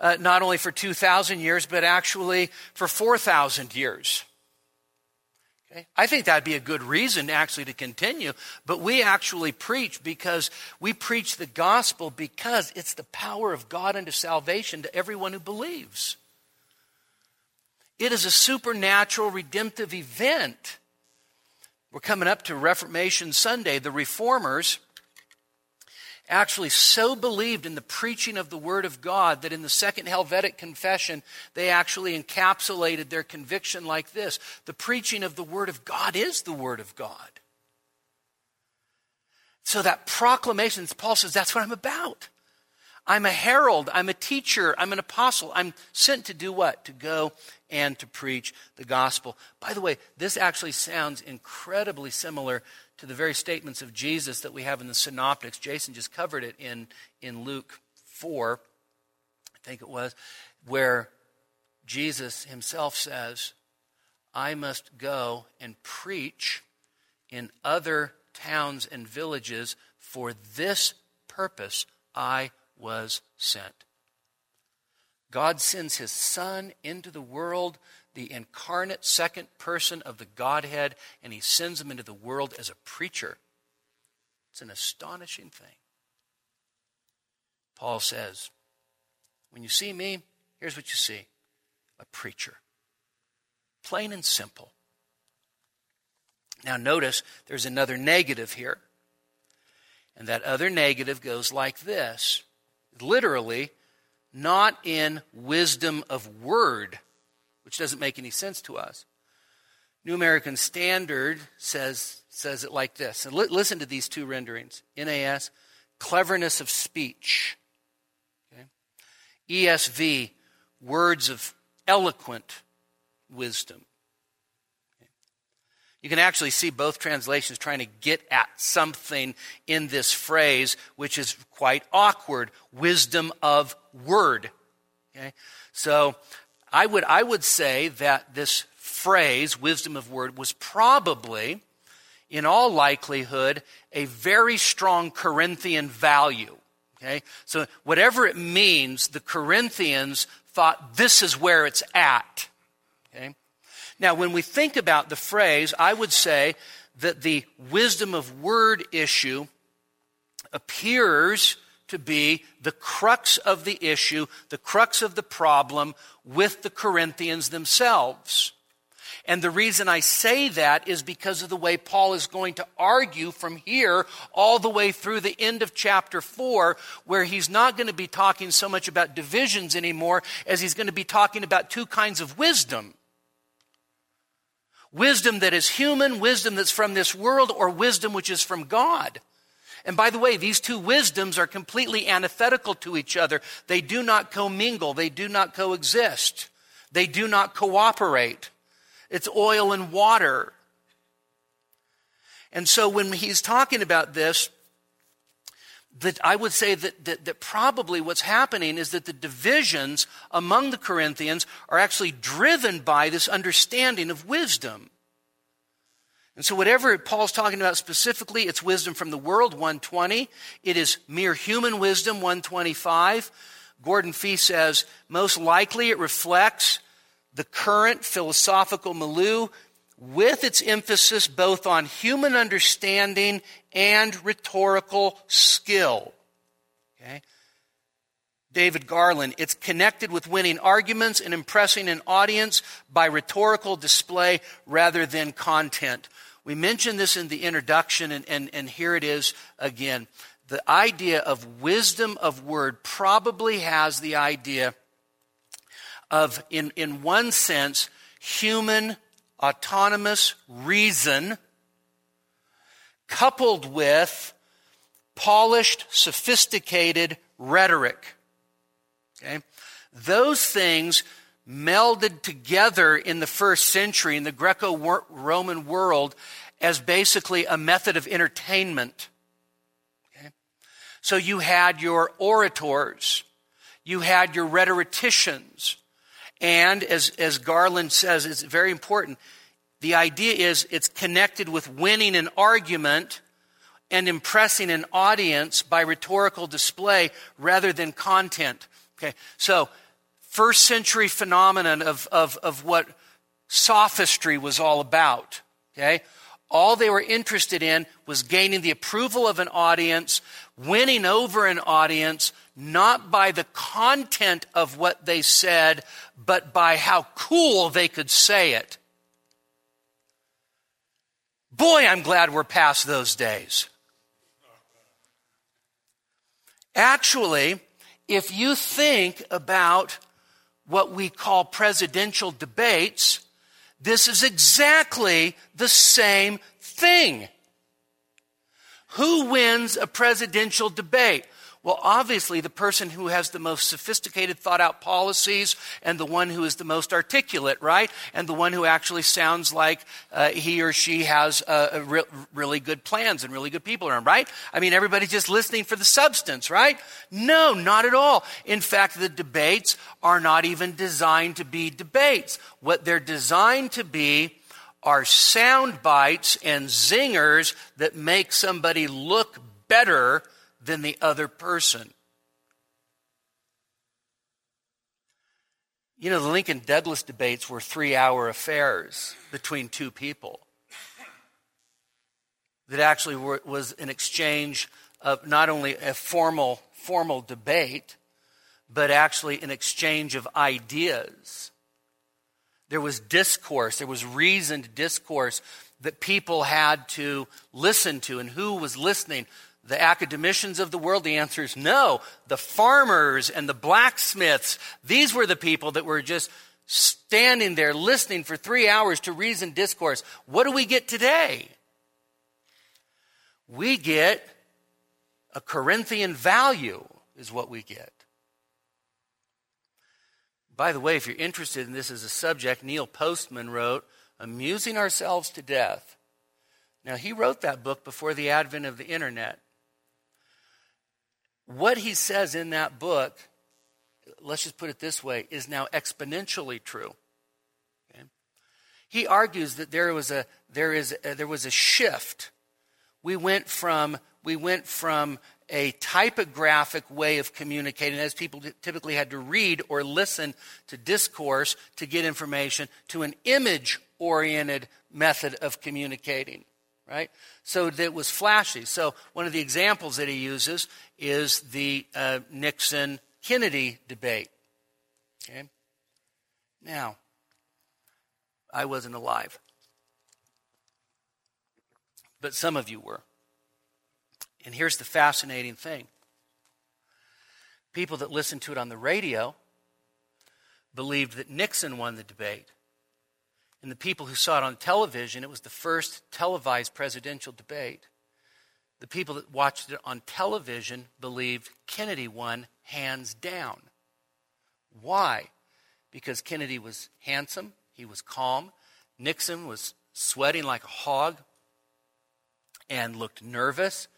not only for 2,000 years, but actually for 4,000 years. Okay? I think that'd be a good reason actually to continue, but we actually preach because we preach the gospel because it's the power of God unto salvation to everyone who believes. It is a supernatural, redemptive event. We're coming up to Reformation Sunday. The Reformers actually so believed in the preaching of the Word of God that in the Second Helvetic Confession, they actually encapsulated their conviction like this: the preaching of the Word of God is the Word of God. So that proclamation, Paul says, that's what I'm about. I'm a herald, I'm a teacher, I'm an apostle. I'm sent to do what? To go and to preach the gospel. By the way, this actually sounds incredibly similar to the very statements of Jesus that we have in the Synoptics. Jason just covered it in Luke 4, I think it was, where Jesus himself says, I must go and preach in other towns and villages, for this purpose I was sent. God sends his Son into the world, the incarnate second person of the Godhead, and he sends him into the world as a preacher. It's an astonishing thing. Paul says, when you see me, here's what you see: a preacher. Plain and simple. Now notice there's another negative here. And that other negative goes like this. Literally, not in wisdom of word, which doesn't make any sense to us. New American Standard says it like this. And listen to these two renderings. NAS, cleverness of speech. Okay? ESV, words of eloquent wisdom. Okay? You can actually see both translations trying to get at something in this phrase, which is quite awkward. Wisdom of word. Okay? So I would say that this phrase, wisdom of word, was probably, in all likelihood, a very strong Corinthian value. Okay? So whatever it means, the Corinthians thought this is where it's at. Okay? Now, when we think about the phrase, I would say that the wisdom of word issue appears to be the crux of the issue, the crux of the problem with the Corinthians themselves. And the reason I say that is because of the way Paul is going to argue from here all the way through the end of chapter 4, where he's not going to be talking so much about divisions anymore as he's going to be talking about two kinds of wisdom. Wisdom that is human, wisdom that's from this world, or wisdom which is from God. And by the way, these two wisdoms are completely antithetical to each other. They do not commingle. They do not coexist. They do not cooperate. It's oil and water. And so when he's talking about this, that I would say that probably what's happening is that the divisions among the Corinthians are actually driven by this understanding of wisdom. And so whatever Paul's talking about specifically, it's wisdom from the world, 120. It is mere human wisdom, 125. Gordon Fee says, most likely it reflects the current philosophical milieu with its emphasis both on human understanding and rhetorical skill. Okay? David Garland, it's connected with winning arguments and impressing an audience by rhetorical display rather than content. We mentioned this in the introduction, and here it is again. The idea of wisdom of word probably has the idea of, in one sense, human autonomous reason coupled with polished, sophisticated rhetoric. Okay? Those things melded together in the first century in the Greco-Roman world as basically a method of entertainment. Okay? So you had your orators, you had your rhetoricians, and as Garland says, it's very important, the idea is it's connected with winning an argument and impressing an audience by rhetorical display rather than content. Okay, so first century phenomenon of what sophistry was all about. Okay, all they were interested in was gaining the approval of an audience, winning over an audience, not by the content of what they said, but by how cool they could say it. Boy, I'm glad we're past those days. Actually, if you think about what we call presidential debates, this is exactly the same thing. Who wins a presidential debate? Well, obviously, the person who has the most sophisticated, thought-out policies and the one who is the most articulate, right? And the one who actually sounds like he or she has really good plans and really good people around, right? I mean, everybody's just listening for the substance, right? No, not at all. In fact, the debates are not even designed to be debates. What they're designed to be are sound bites and zingers that make somebody look better than the other person. You know, the Lincoln-Douglas debates were 3-hour affairs between two people that actually was an exchange of not only a formal debate, but actually an exchange of ideas. There was discourse, there was reasoned discourse that people had to listen to, and who was listening? The academicians of the world, the answer is no. The farmers and the blacksmiths, these were the people that were just standing there listening for 3 hours to reasoned discourse. What do we get today? We get a Corinthian value is what we get. By the way, if you're interested in this as a subject, Neil Postman wrote, "Amusing Ourselves to Death." Now, he wrote that book before the advent of the internet. What he says in that book, let's just put it this way, is now exponentially true. Okay? He argues that there was a shift. We went from a typographic way of communicating, as people typically had to read or listen to discourse to get information, to an image-oriented method of communicating. Right? So that was flashy. So one of the examples that he uses is the Nixon-Kennedy debate. Okay? Now, I wasn't alive, but some of you were. And here's the fascinating thing. People that listened to it on the radio believed that Nixon won the debate. And the people who saw it on television, it was the first televised presidential debate. The people that watched it on television believed Kennedy won hands down. Why? Because Kennedy was handsome, he was calm, Nixon was sweating like a hog and looked nervous,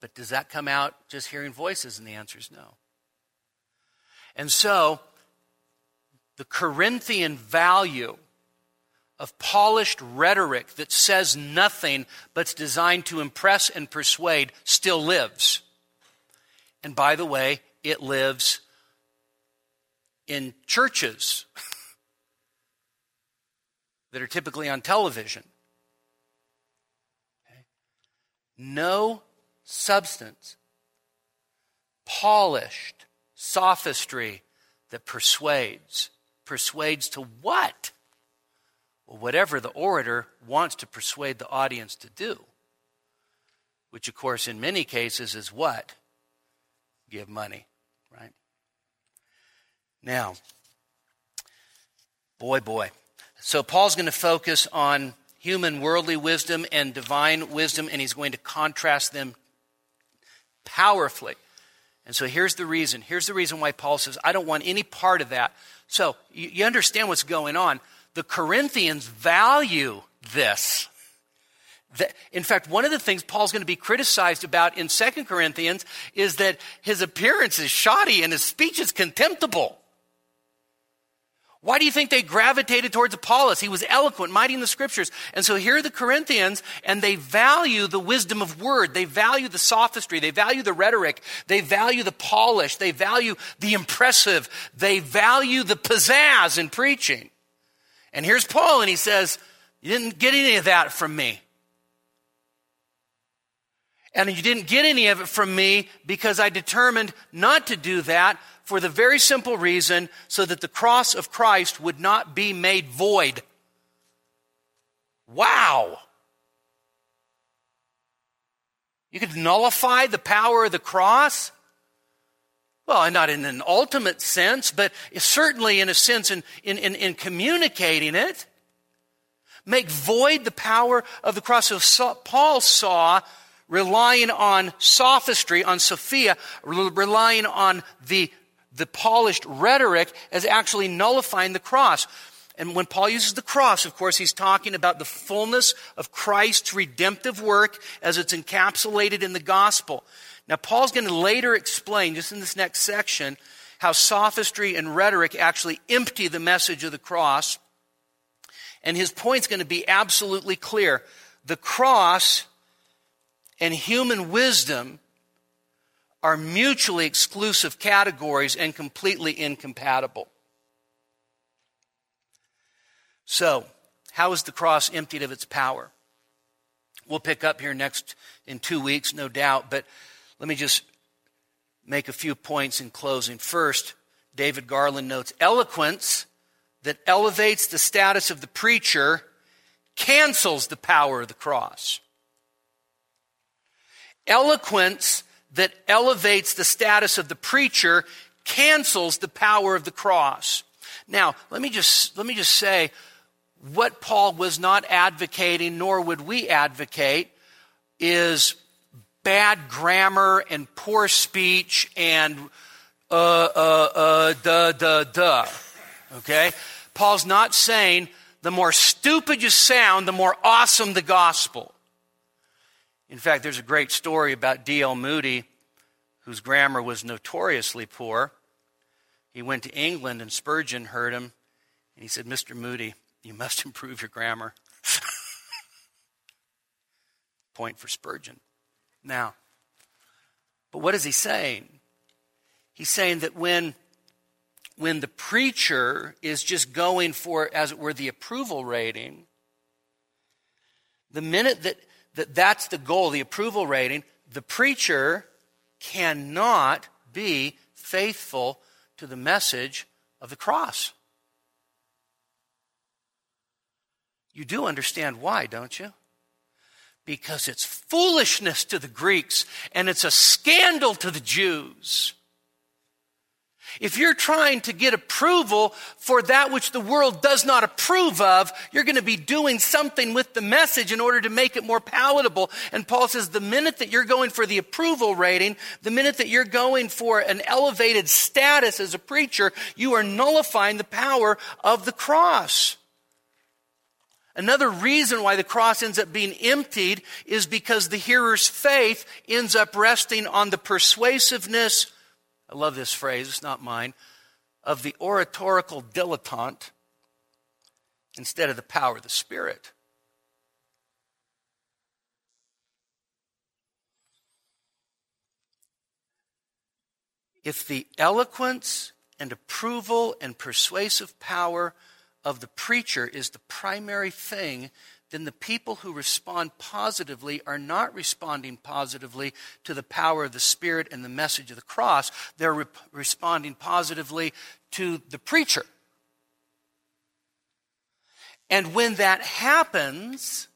but does that come out just hearing voices? And the answer is no. And so, the Corinthian value of polished rhetoric that says nothing but's designed to impress and persuade still lives. And by the way, it lives in churches. that are typically on television. Okay? No substance, polished sophistry that persuades. Persuades to what? Well, whatever the orator wants to persuade the audience to do, which, of course, in many cases is what? Give money, right? Now, boy. So Paul's going to focus on human worldly wisdom and divine wisdom, and he's going to contrast them powerfully. And so here's the reason. Here's the reason why Paul says, I don't want any part of that. So you understand what's going on. The Corinthians value this. In fact, one of the things Paul's going to be criticized about in 2 Corinthians is that his appearance is shoddy and his speech is contemptible. Why do you think they gravitated towards Apollos? He was eloquent, mighty in the scriptures. And so here are the Corinthians, and they value the wisdom of word. They value the sophistry. They value the rhetoric. They value the polish. They value the impressive. They value the pizzazz in preaching. And here's Paul, and he says, you didn't get any of that from me. And you didn't get any of it from me because I determined not to do that for the very simple reason so that the cross of Christ would not be made void. Wow. You could nullify the power of the cross? Well, not in an ultimate sense, but certainly in a sense in communicating it. Make void the power of the cross. So Paul saw relying on sophistry, on Sophia, relying on the polished rhetoric as actually nullifying the cross. And when Paul uses the cross, of course, he's talking about the fullness of Christ's redemptive work as it's encapsulated in the gospel. Now, Paul's going to later explain, just in this next section, how sophistry and rhetoric actually empty the message of the cross. And his point's going to be absolutely clear. The cross and human wisdom are mutually exclusive categories and completely incompatible. So, how is the cross emptied of its power? We'll pick up here in 2 weeks, no doubt, but let me just make a few points in closing. First, David Garland notes, eloquence that elevates the status of the preacher cancels the power of the cross. Eloquence that elevates the status of the preacher cancels the power of the cross. Now, let me just say what Paul was not advocating, nor would we advocate, is bad grammar and poor speech and duh. Okay? Paul's not saying the more stupid you sound, the more awesome the gospel. In fact, there's a great story about D.L. Moody, whose grammar was notoriously poor. He went to England, and Spurgeon heard him, and he said, Mr. Moody, you must improve your grammar. Point for Spurgeon. Now, but what is he saying? He's saying that when the preacher is just going for, as it were, the approval rating, the minute that's the goal, the approval rating, the preacher cannot be faithful to the message of the cross. You do understand why, don't you? Because it's foolishness to the Greeks and it's a scandal to the Jews. If you're trying to get approval for that which the world does not approve of, you're going to be doing something with the message in order to make it more palatable. And Paul says the minute that you're going for the approval rating, the minute that you're going for an elevated status as a preacher, you are nullifying the power of the cross. Another reason why the cross ends up being emptied is because the hearer's faith ends up resting on the persuasiveness of, I love this phrase, it's not mine, of the oratorical dilettante instead of the power of the Spirit. If the eloquence and approval and persuasive power of the preacher is the primary thing, then the people who respond positively are not responding positively to the power of the Spirit and the message of the cross. They're responding positively to the preacher. And when that happens,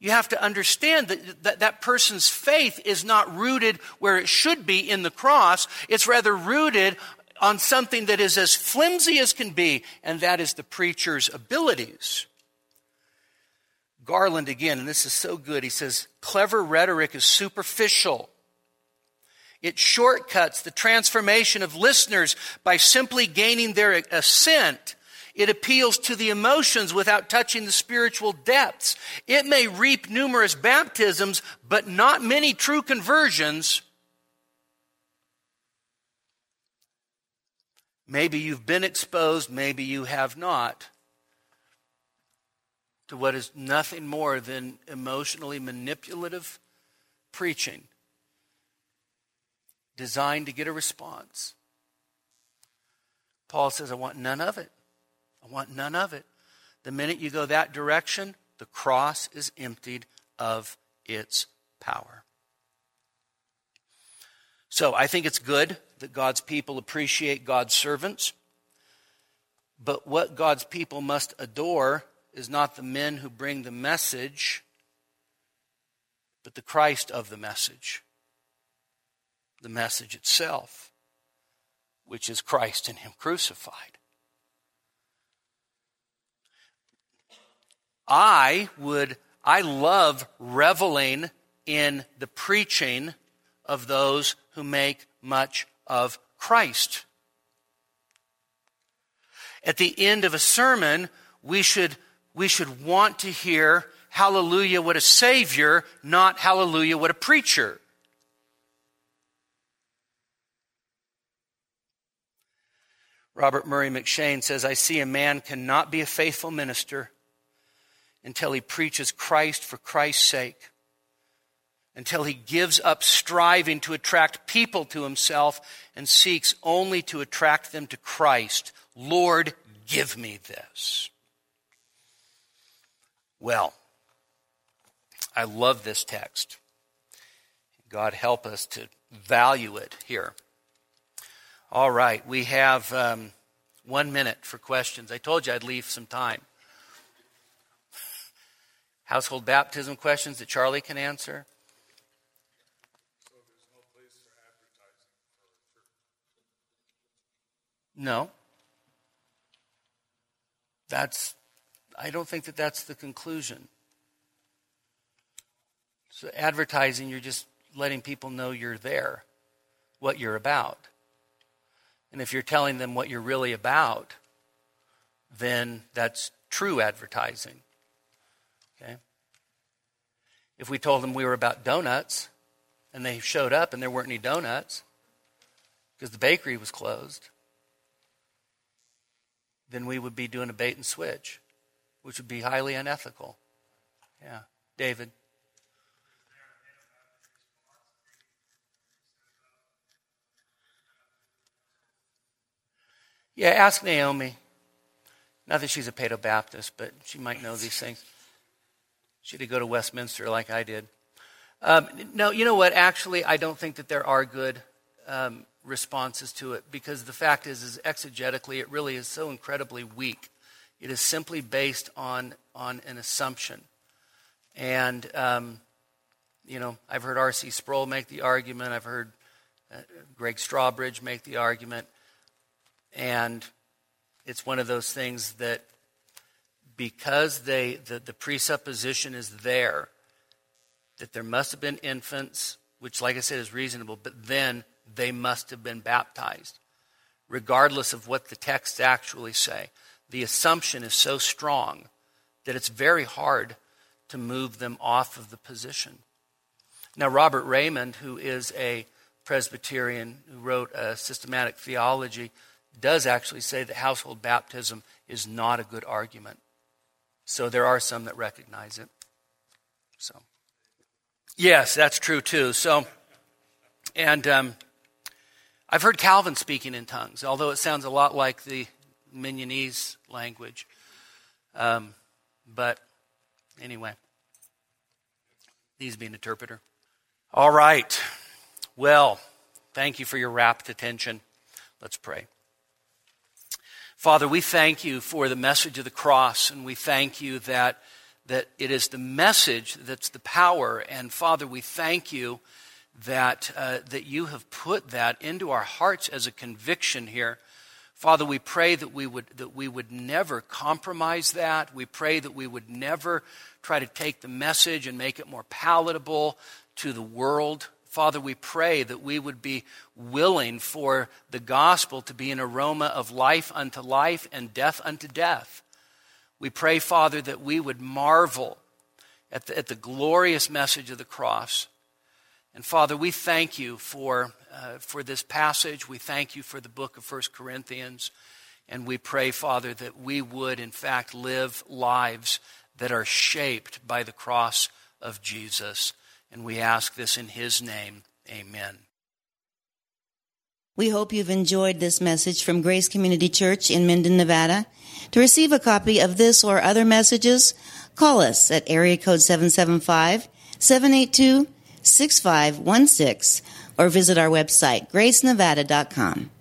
you have to understand that that person's faith is not rooted where it should be in the cross. It's rather rooted on something that is as flimsy as can be, and that is the preacher's abilities. Garland again, and this is so good, he says, clever rhetoric is superficial. It shortcuts the transformation of listeners by simply gaining their assent. It appeals to the emotions without touching the spiritual depths. It may reap numerous baptisms, but not many true conversions. Maybe you've been exposed, maybe you have not, to what is nothing more than emotionally manipulative preaching designed to get a response. Paul says, I want none of it. I want none of it. The minute you go that direction, the cross is emptied of its power. So I think it's good that God's people appreciate God's servants. But what God's people must adore is not the men who bring the message, but the Christ of the message itself, which is Christ and Him crucified. I love reveling in the preaching of those who make much of Christ. At the end of a sermon, we should want to hear, hallelujah, what a Savior, not hallelujah, what a preacher. Robert Murray McShane says, I see a man cannot be a faithful minister until he preaches Christ for Christ's sake, until he gives up striving to attract people to himself and seeks only to attract them to Christ. Lord, give me this. Well, I love this text. God help us to value it here. All right, we have 1 minute for questions. I told you I'd leave some time. Household baptism questions that Charlie can answer. So there's no place for advertising? No. I don't think that's the conclusion. So advertising, you're just letting people know you're there, what you're about. And if you're telling them what you're really about, then that's true advertising. Okay. If we told them we were about donuts and they showed up and there weren't any donuts because the bakery was closed, then we would be doing a bait and switch, which would be highly unethical. Yeah. David? Yeah, ask Naomi. Not that she's a paedo-baptist, but she might know these things. She did go to Westminster like I did. No, you know what? Actually, I don't think that there are good responses to it, because the fact is exegetically, it really is so incredibly weak. It is simply based on an assumption. And, I've heard R.C. Sproul make the argument. I've heard Greg Strawbridge make the argument. And it's one of those things that, because the presupposition is there that there must have been infants, which, like I said, is reasonable, but then they must have been baptized, regardless of what the texts actually say. The assumption is so strong that it's very hard to move them off of the position. Now, Robert Raymond, who is a Presbyterian who wrote a systematic theology, does actually say that household baptism is not a good argument. So there are some that recognize it. So, yes, that's true too. So, and I've heard Calvin speaking in tongues, although it sounds a lot like the Mignonese language. But anyway, he's being an interpreter. All right. Well, thank you for your rapt attention. Let's pray. Father, we thank you for the message of the cross, and we thank you that it is the message that's the power. And Father, we thank you that you have put that into our hearts as a conviction here. Father, we pray that we would never compromise that. We pray that we would never try to take the message and make it more palatable to the world. Father, we pray that we would be willing for the gospel to be an aroma of life unto life and death unto death. We pray, Father, that we would marvel at the glorious message of the cross. And Father, we thank you for this passage. We thank you for the book of 1 Corinthians. And we pray, Father, that we would, in fact, live lives that are shaped by the cross of Jesus. And we ask this in his name. Amen. We hope you've enjoyed this message from Grace Community Church in Minden, Nevada. To receive a copy of this or other messages, call us at area code 775-782-6516 or visit our website, gracenevada.com.